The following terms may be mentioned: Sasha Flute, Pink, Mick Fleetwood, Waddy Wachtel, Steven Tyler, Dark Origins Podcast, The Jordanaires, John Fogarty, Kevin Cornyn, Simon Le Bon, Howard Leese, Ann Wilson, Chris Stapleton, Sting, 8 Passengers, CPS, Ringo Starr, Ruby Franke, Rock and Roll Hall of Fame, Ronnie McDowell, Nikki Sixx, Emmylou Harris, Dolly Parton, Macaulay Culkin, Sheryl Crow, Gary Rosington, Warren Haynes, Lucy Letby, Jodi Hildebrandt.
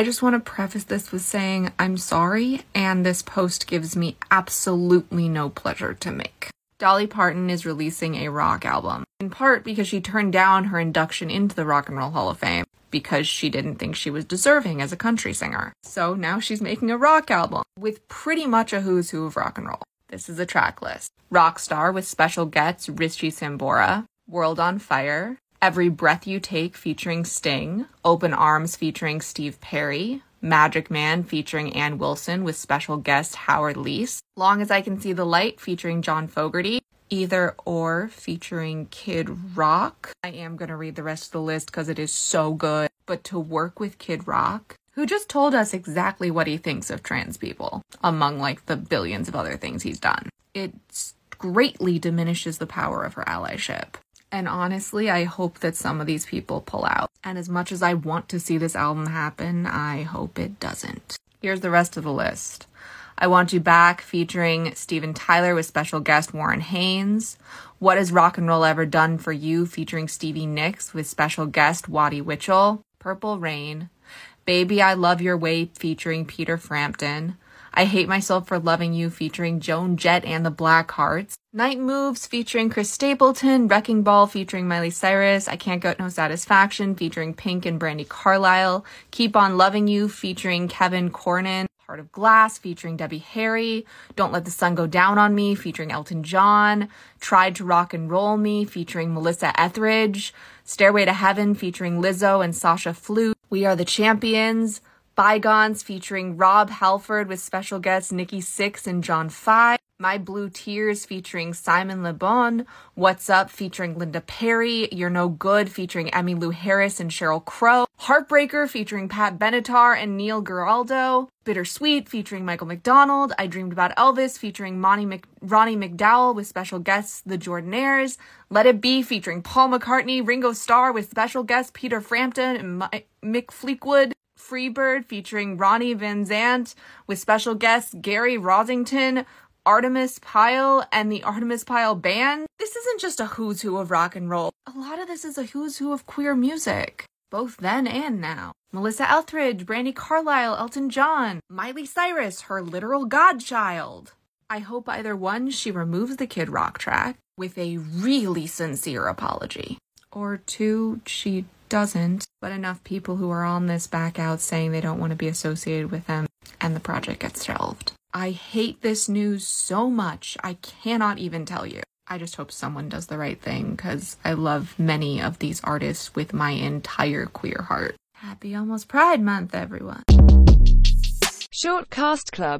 I just want to preface this with saying I'm sorry, and this post gives me absolutely no pleasure to make. Dolly Parton is releasing a rock album, in part because she turned down her induction into the Rock and Roll Hall of Fame because she didn't think she was deserving as a country singer. So now she's making a rock album with pretty much a who's who of rock and roll. This is a track list. Rockstar with special guests Richie Sambora, World on Fire, Every Breath You Take featuring Sting, Open Arms featuring Steve Perry, Magic Man featuring Ann Wilson with special guest Howard Leese, Long As I Can See the Light featuring John Fogarty, Either Or featuring Kid Rock. I am going to read the rest of the list because it is so good, but to work with Kid Rock, who just told us exactly what he thinks of trans people, among like the billions of other things he's done. It greatly diminishes the power of her allyship. And honestly, I hope that some of these people pull out. And as much as I want to see this album happen, I hope it doesn't. Here's the rest of the list. I Want You Back featuring Steven Tyler with special guest Warren Haynes. What Has Rock and Roll Ever Done for You featuring Stevie Nicks with special guest Waddy Wachtel. Purple Rain. Baby I Love Your Way featuring Peter Frampton. I Hate Myself for Loving You featuring Joan Jett and the Black Hearts. Night Moves featuring Chris Stapleton. Wrecking Ball featuring Miley Cyrus. I Can't Get No Satisfaction featuring Pink and Brandi Carlile. Keep On Loving You featuring Kevin Cornyn. Heart of Glass featuring Debbie Harry. Don't Let the Sun Go Down on Me featuring Elton John. Tried to Rock and Roll Me featuring Melissa Etheridge. Stairway to Heaven featuring Lizzo and Sasha Flute. We Are the Champions. Bygones featuring Rob Halford with special guests Nikki Sixx and John Five. My Blue Tears featuring Simon Le Bon. What's Up featuring Linda Perry. You're No Good featuring Emmylou Harris and Sheryl Crow. Heartbreaker featuring Pat Benatar and Neil Giraldo. Bittersweet featuring Michael McDonald. I Dreamed About Elvis featuring Ronnie McDowell with special guests The Jordanaires. Let It Be featuring Paul McCartney, Ringo Starr with special guests Peter Frampton and Mick Fleetwood. Freebird featuring Ronnie Van Zant with special guests Gary Rosington, Artemis Pyle, and the Artemis Pyle Band. This isn't just a who's who of rock and roll. A lot of this is a who's who of queer music, both then and now. Melissa Etheridge, Brandi Carlile, Elton John, Miley Cyrus, her literal godchild. I hope either one, she removes the Kid Rock track with a really sincere apology. Or two, she doesn't, but enough people who are on this back out saying they don't want to be associated with them, and the project gets shelved. I hate this news so much, I cannot even tell you. I just hope someone does the right thing, because I love many of these artists with my entire queer heart. Happy almost Pride Month, everyone. Shortcast Club.